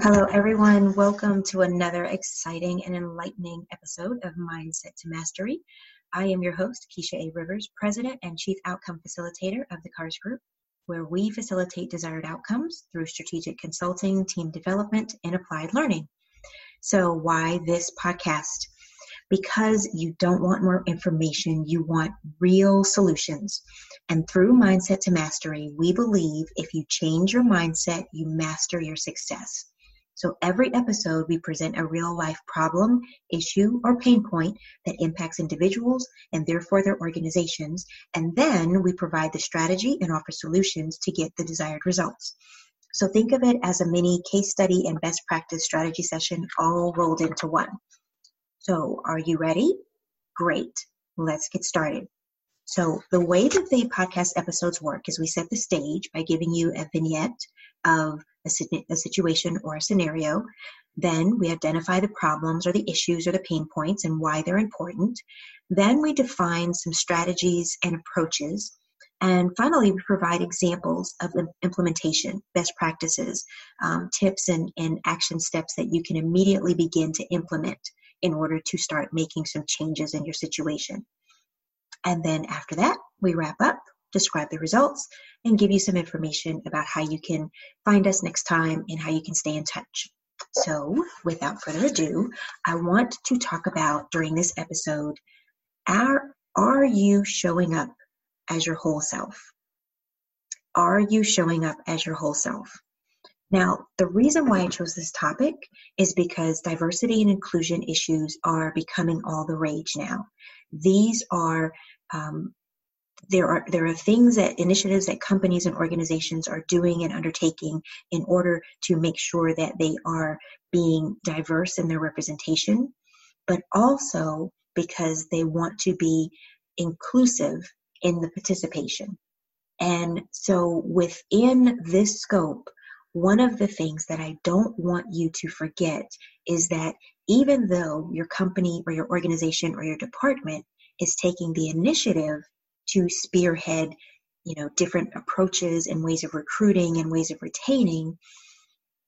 Hello, everyone. Welcome to another exciting and enlightening episode of Mindset to Mastery. I am your host, Keisha A. Rivers, President and Chief Outcome Facilitator of the CARS Group, where we facilitate desired outcomes through strategic consulting, team development, and applied learning. So why this podcast? Because you don't want more information, you want real solutions. And through Mindset to Mastery, we believe if you change your mindset, you master your success. So every episode, we present a real-life problem, issue, or pain point that impacts individuals and therefore their organizations, and then we provide the strategy and offer solutions to get the desired results. So think of it as a mini case study and best practice strategy session all rolled into one. So are you ready? Great. Let's get started. So the way that the podcast episodes work is we set the stage by giving you a vignette of a situation or a scenario. Then we identify the problems or the issues or the pain points and why they're important. Then we define some strategies and approaches. And finally, we provide examples of implementation, best practices, tips, and action steps that you can immediately begin to implement in order to start making some changes in your situation. And then after that, we wrap up, describe the results, and give you some information about how you can find us next time and how you can stay in touch. So without further ado, I want to talk about during this episode, are you showing up as your whole self? Are you showing up as your whole self? Now, the reason why I chose this topic is because diversity and inclusion issues are becoming all the rage now. These are, there are things that initiatives that companies and organizations are doing and undertaking in order to make sure that they are being diverse in their representation, but also because they want to be inclusive in the participation. And so within this scope, one of the things that I don't want you to forget is that even though your company or your organization or your department is taking the initiative to spearhead, different approaches and ways of recruiting and ways of retaining,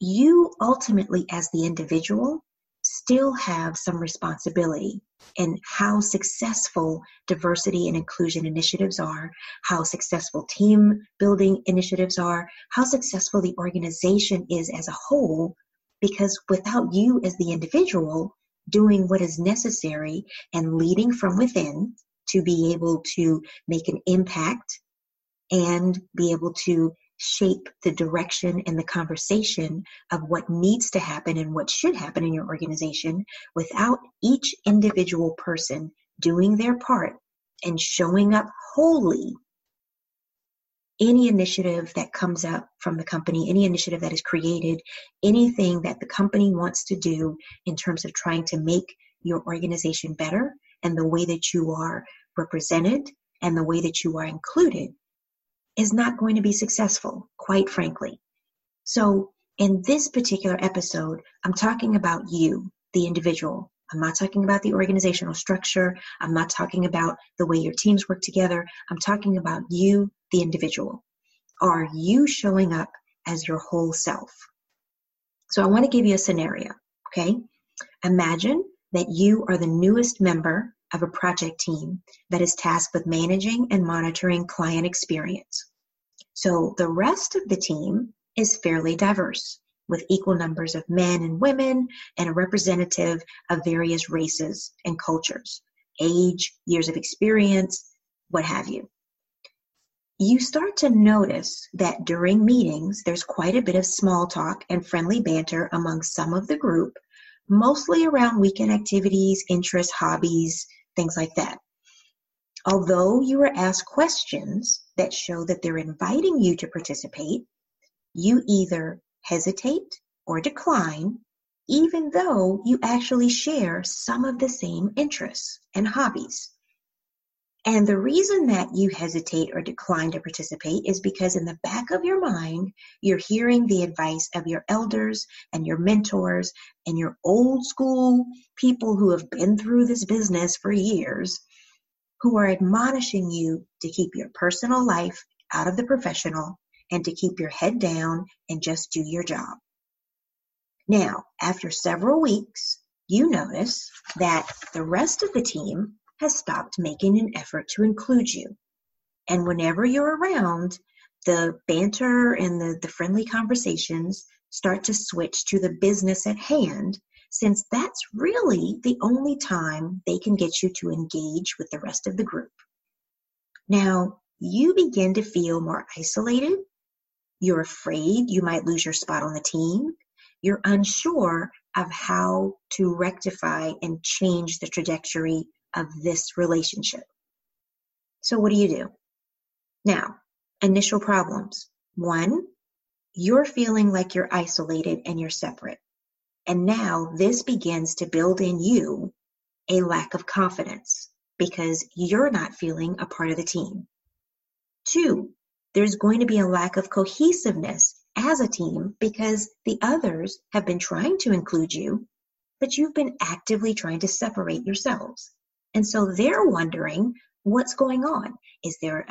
you ultimately as the individual still have some responsibility in how successful diversity and inclusion initiatives are, how successful team building initiatives are, how successful the organization is as a whole, because without you as the individual doing what is necessary and leading from within to be able to make an impact and be able to shape the direction and the conversation of what needs to happen and what should happen in your organization, without each individual person doing their part and showing up wholly, any initiative that comes up from the company, any initiative that is created, anything that the company wants to do in terms of trying to make your organization better and the way that you are represented and the way that you are included, is not going to be successful, quite frankly. So in this particular episode, I'm talking about you, the individual. I'm not talking about the organizational structure. I'm not talking about the way your teams work together. I'm talking about you, the individual. Are you showing up as your whole self? So I want to give you a scenario, okay? Imagine that you are the newest member of a project team that is tasked with managing and monitoring client experience. So the rest of the team is fairly diverse, with equal numbers of men and women and a representative of various races and cultures, age, years of experience, what have you. You start to notice that during meetings, there's quite a bit of small talk and friendly banter among some of the group, mostly around weekend activities, interests, hobbies, things like that. Although you are asked questions that show that they're inviting you to participate, you either hesitate or decline, even though you actually share some of the same interests and hobbies. And the reason that you hesitate or decline to participate is because in the back of your mind, you're hearing the advice of your elders and your mentors and your old school people who have been through this business for years, who are admonishing you to keep your personal life out of the professional and to keep your head down and just do your job. Now, after several weeks, you notice that the rest of the team has stopped making an effort to include you. And whenever you're around, the banter and the friendly conversations start to switch to the business at hand, since that's really the only time they can get you to engage with the rest of the group. Now, you begin to feel more isolated. You're afraid you might lose your spot on the team. You're unsure of how to rectify and change the trajectory of this relationship. So what do you do? Now, initial problems. 1, you're feeling like you're isolated and you're separate. And now this begins to build in you a lack of confidence because you're not feeling a part of the team. 2, there's going to be a lack of cohesiveness as a team because the others have been trying to include you, but you've been actively trying to separate yourselves. And so they're wondering what's going on. Is there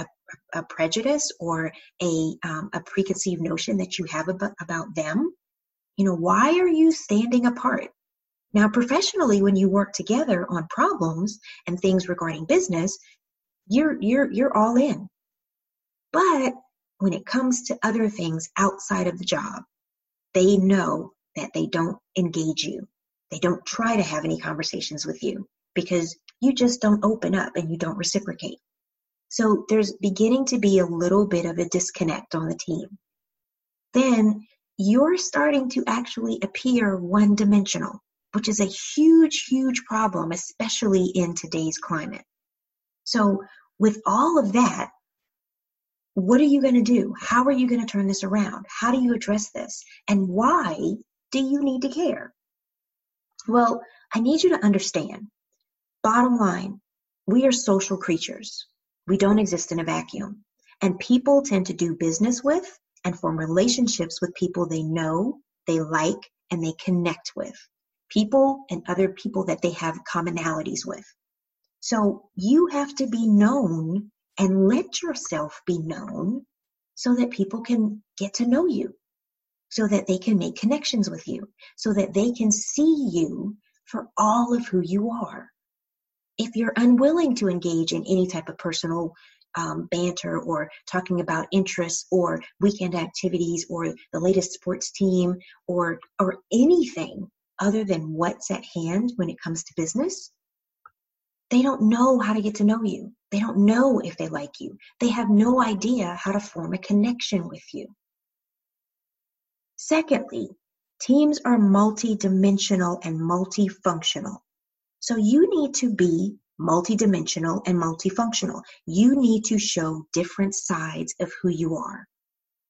a prejudice or a preconceived notion that you have about them? You know, why are you standing apart? Now, professionally, when you work together on problems and things regarding business, you're all in. But when it comes to other things outside of the job, they know that they don't engage you. They don't try to have any conversations with you because you just don't open up and you don't reciprocate. So there's beginning to be a little bit of a disconnect on the team. Then you're starting to actually appear one-dimensional, which is a huge, huge problem, especially in today's climate. So with all of that, what are you going to do? How are you going to turn this around? How do you address this? And why do you need to care? Well, I need you to understand, bottom line, we are social creatures. We don't exist in a vacuum. And people tend to do business with and form relationships with people they know, they like, and they connect with. People and other people that they have commonalities with. So you have to be known and let yourself be known so that people can get to know you, so that they can make connections with you, so that they can see you for all of who you are. If you're unwilling to engage in any type of personal banter or talking about interests or weekend activities or the latest sports team or anything other than what's at hand when it comes to business, they don't know how to get to know you. They don't know if they like you. They have no idea how to form a connection with you. Secondly, teams are multidimensional and multifunctional. So you need to be multidimensional and multifunctional. You need to show different sides of who you are.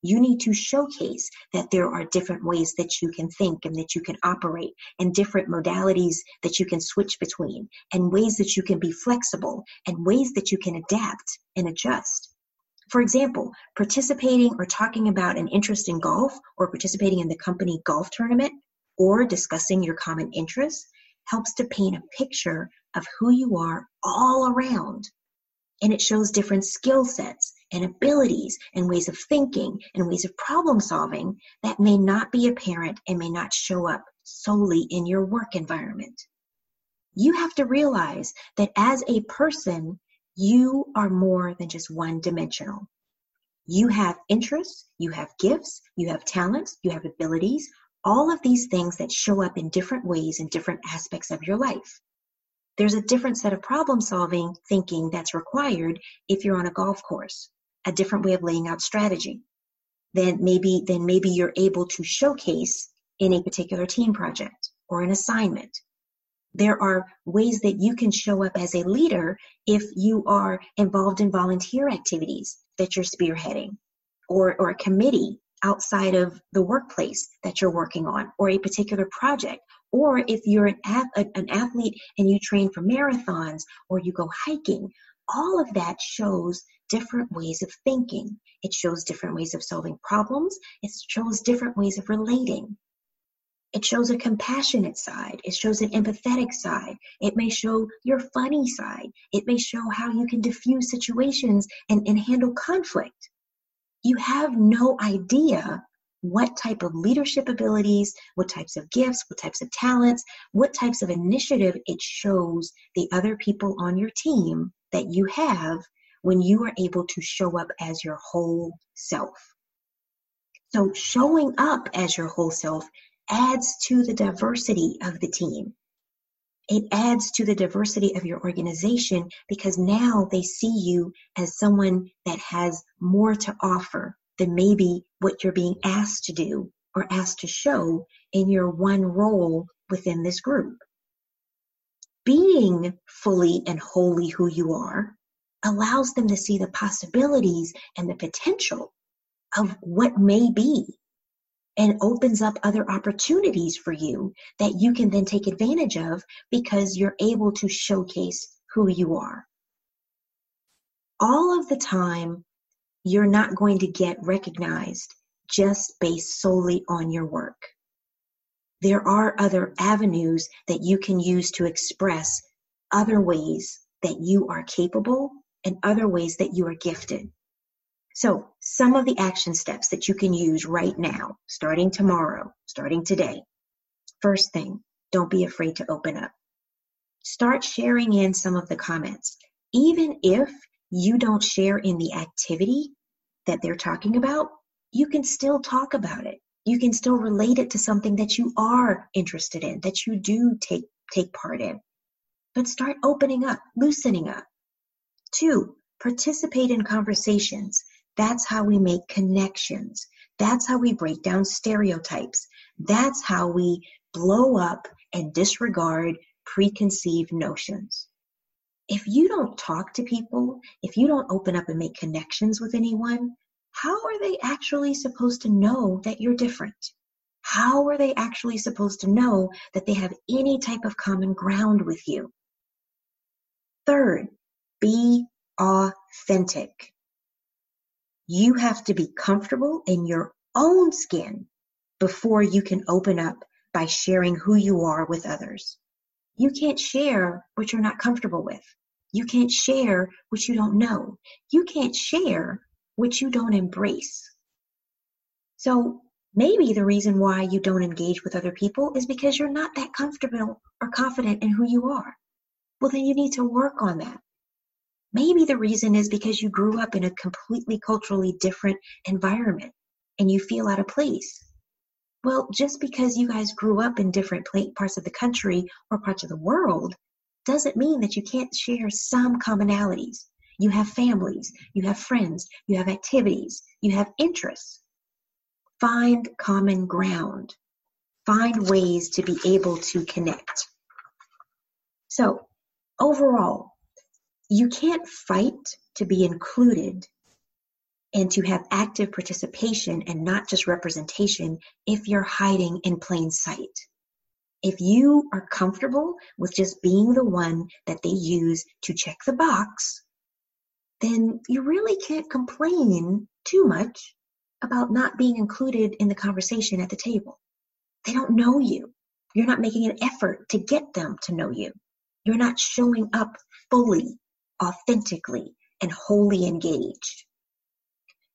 You need to showcase that there are different ways that you can think and that you can operate and different modalities that you can switch between and ways that you can be flexible and ways that you can adapt and adjust. For example, participating or talking about an interest in golf or participating in the company golf tournament or discussing your common interests helps to paint a picture of who you are all around. And it shows different skill sets and abilities and ways of thinking and ways of problem solving that may not be apparent and may not show up solely in your work environment. You have to realize that as a person, you are more than just one-dimensional. You have interests, you have gifts, you have talents, you have abilities, all of these things that show up in different ways in different aspects of your life. There's a different set of problem-solving thinking that's required if you're on a golf course, a different way of laying out strategy than maybe you're able to showcase in a particular team project or an assignment. There are ways that you can show up as a leader if you are involved in volunteer activities that you're spearheading or a committee outside of the workplace that you're working on or a particular project. Or if you're an athlete and you train for marathons or you go hiking, all of that shows different ways of thinking. It shows different ways of solving problems. It shows different ways of relating. It shows a compassionate side. It shows an empathetic side. It may show your funny side. It may show how you can diffuse situations and handle conflict. You have no idea what type of leadership abilities, what types of gifts, what types of talents, what types of initiative it shows the other people on your team that you have when you are able to show up as your whole self. So showing up as your whole self adds to the diversity of the team. It adds to the diversity of your organization because now they see you as someone that has more to offer than maybe what you're being asked to do or asked to show in your one role within this group. Being fully and wholly who you are allows them to see the possibilities and the potential of what may be and opens up other opportunities for you that you can then take advantage of because you're able to showcase who you are. All of the time, you're not going to get recognized just based solely on your work. There are other avenues that you can use to express other ways that you are capable and other ways that you are gifted. So some of the action steps that you can use right now, starting tomorrow, starting today. First thing, don't be afraid to open up. Start sharing in some of the comments. Even if you don't share in the activity that they're talking about, you can still talk about it. You can still relate it to something that you are interested in, that you do take part in. But start opening up, loosening up. 2, participate in conversations. That's how we make connections. That's how we break down stereotypes. That's how we blow up and disregard preconceived notions. If you don't talk to people, if you don't open up and make connections with anyone, how are they actually supposed to know that you're different? How are they actually supposed to know that they have any type of common ground with you? 3rd, be authentic. You have to be comfortable in your own skin before you can open up by sharing who you are with others. You can't share what you're not comfortable with. You can't share what you don't know. You can't share what you don't embrace. So maybe the reason why you don't engage with other people is because you're not that comfortable or confident in who you are. Well, then you need to work on that. Maybe the reason is because you grew up in a completely culturally different environment and you feel out of place. Well, just because you guys grew up in different parts of the country or parts of the world doesn't mean that you can't share some commonalities. You have families, you have friends, you have activities, you have interests. Find common ground. Find ways to be able to connect. So, overall, you can't fight to be included and to have active participation and not just representation if you're hiding in plain sight. If you are comfortable with just being the one that they use to check the box, then you really can't complain too much about not being included in the conversation at the table. They don't know you. You're not making an effort to get them to know you. You're not showing up fully, authentically, and wholly engaged.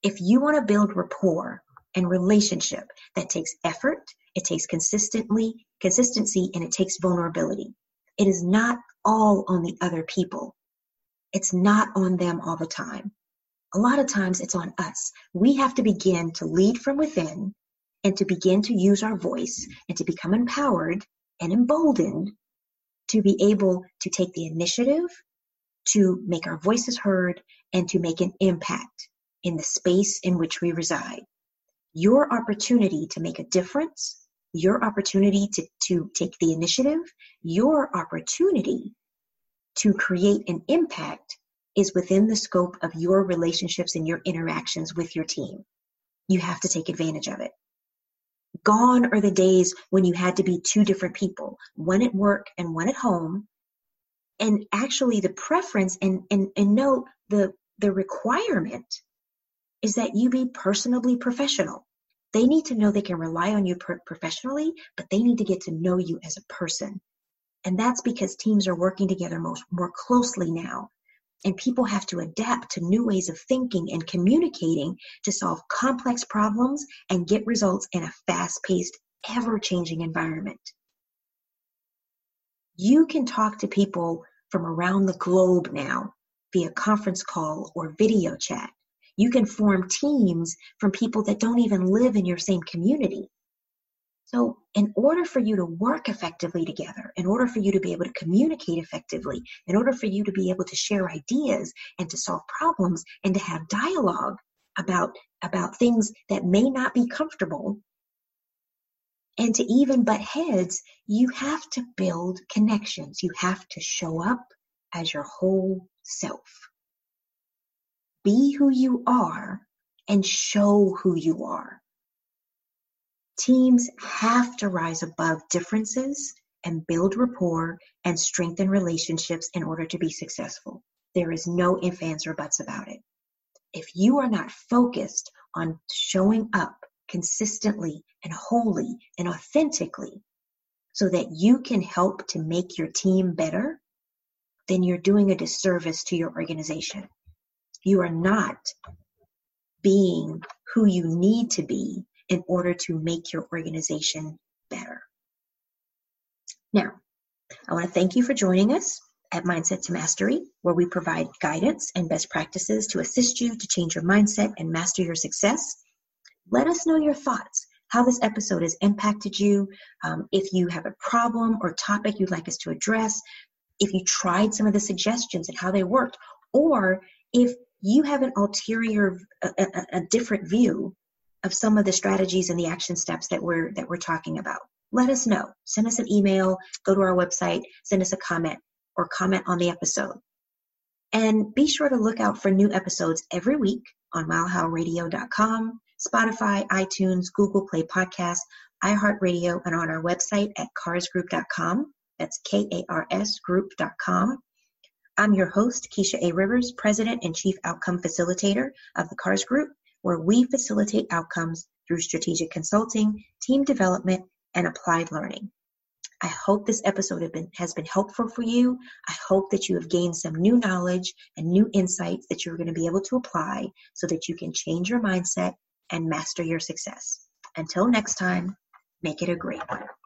If you want to build rapport and relationship, that takes effort, it takes consistency, and it takes vulnerability. It is not all on the other people. It's not on them all the time. A lot of times it's on us. We have to begin to lead from within and to begin to use our voice and to become empowered and emboldened to be able to take the initiative to make our voices heard, and to make an impact in the space in which we reside. Your opportunity to make a difference, your opportunity to take the initiative, your opportunity to create an impact is within the scope of your relationships and your interactions with your team. You have to take advantage of it. Gone are the days when you had to be 2 different people, one at work and one at home. And actually the preference and note the requirement is that you be personably professional. They need to know they can rely on you professionally, but they need to get to know you as a person. And that's because teams are working together more closely now. And people have to adapt to new ways of thinking and communicating to solve complex problems and get results in a fast-paced, ever-changing environment. You can talk to people from around the globe now via conference call or video chat. You can form teams from people that don't even live in your same community. So in order for you to work effectively together, in order for you to be able to communicate effectively, in order for you to be able to share ideas and to solve problems and to have dialogue about things that may not be comfortable and to even butt heads, you have to build connections. You have to show up as your whole self. Be who you are and show who you are. Teams have to rise above differences and build rapport and strengthen relationships in order to be successful. There is no ifs, ands, or buts about it. If you are not focused on showing up consistently and wholly and authentically so that you can help to make your team better, then you're doing a disservice to your organization. You are not being who you need to be in order to make your organization better. Now, I want to thank you for joining us at Mindset to Mastery, where we provide guidance and best practices to assist you to change your mindset and master your success. Let us know your thoughts, how this episode has impacted you, if you have a problem or topic you'd like us to address, if you tried some of the suggestions and how they worked, or if you have an ulterior, a different view of some of the strategies and the action steps that we're talking about. Let us know. Send us an email, go to our website, send us a comment or comment on the episode. And be sure to look out for new episodes every week on milehowradio.com, Spotify, iTunes, Google Play Podcasts, iHeartRadio, and on our website at carsgroup.com. That's KARS group.com. I'm your host, Keisha A. Rivers, President and Chief Outcome Facilitator of the CARS Group, where we facilitate outcomes through strategic consulting, team development, and applied learning. I hope this episode has been helpful for you. I hope that you have gained some new knowledge and new insights that you're going to be able to apply so that you can change your mindset and master your success. Until next time, make it a great one.